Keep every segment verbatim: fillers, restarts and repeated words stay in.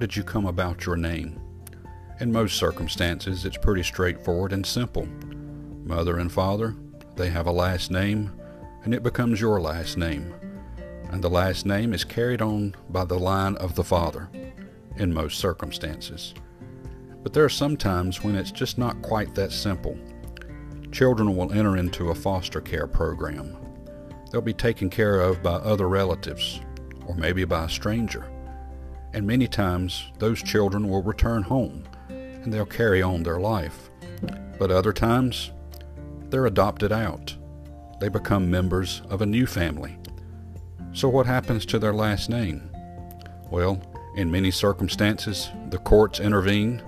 did you come about your name? In most circumstances, it's pretty straightforward and simple. Mother and father, they have a last name, and it becomes your last name. And the last name is carried on by the line of the father, in most circumstances. But there are some times when it's just not quite that simple. Children will enter into a foster care program. They'll be taken care of by other relatives, or maybe by a stranger. And many times, those children will return home, and they'll carry on their life. But other times, they're adopted out. They become members of a new family. So what happens to their last name? Well, in many circumstances, the courts intervene,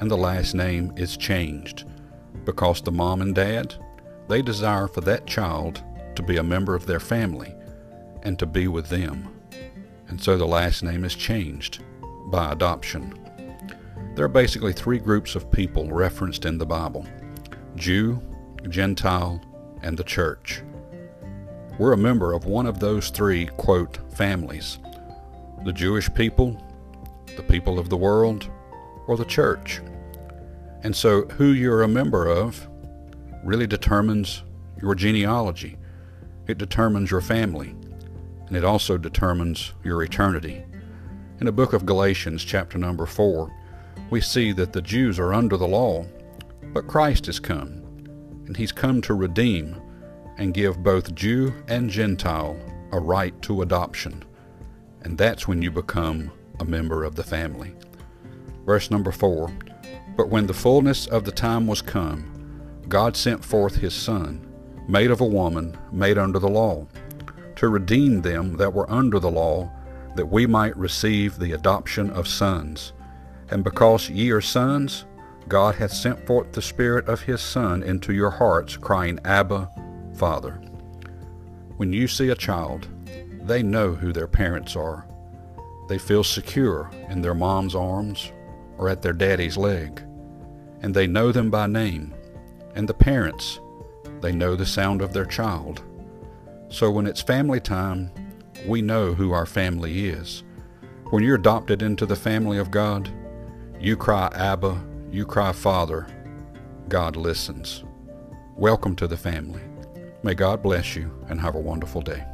and the last name is changed, because the mom and dad, they desire for that child to be a member of their family and to be with them. And so the last name is changed by adoption. There are basically three groups of people referenced in the Bible: Jew, Gentile, and the church. We're a member of one of those three, quote, families: the Jewish people, the people of the world, or the church. And so who you're a member of really determines your genealogy. It determines your family, and it also determines your eternity. In the book of Galatians, chapter number four, we see that the Jews are under the law, but Christ has come, and he's come to redeem and give both Jew and Gentile a right to adoption. And that's when you become a member of the family. Verse number four, "But when the fullness of the time was come, God sent forth his Son, made of a woman, made under the law, to redeem them that were under the law, that we might receive the adoption of sons. And because ye are sons, God hath sent forth the Spirit of his Son into your hearts, crying, Abba, Father." When you see a child, they know who their parents are. They feel secure in their mom's arms or at their daddy's leg, and they know them by name. And the parents, they know the sound of their child. So when it's family time, we know who our family is. When you're adopted into the family of God, you cry Abba, you cry Father. God listens. Welcome to the family. May God bless you and have a wonderful day.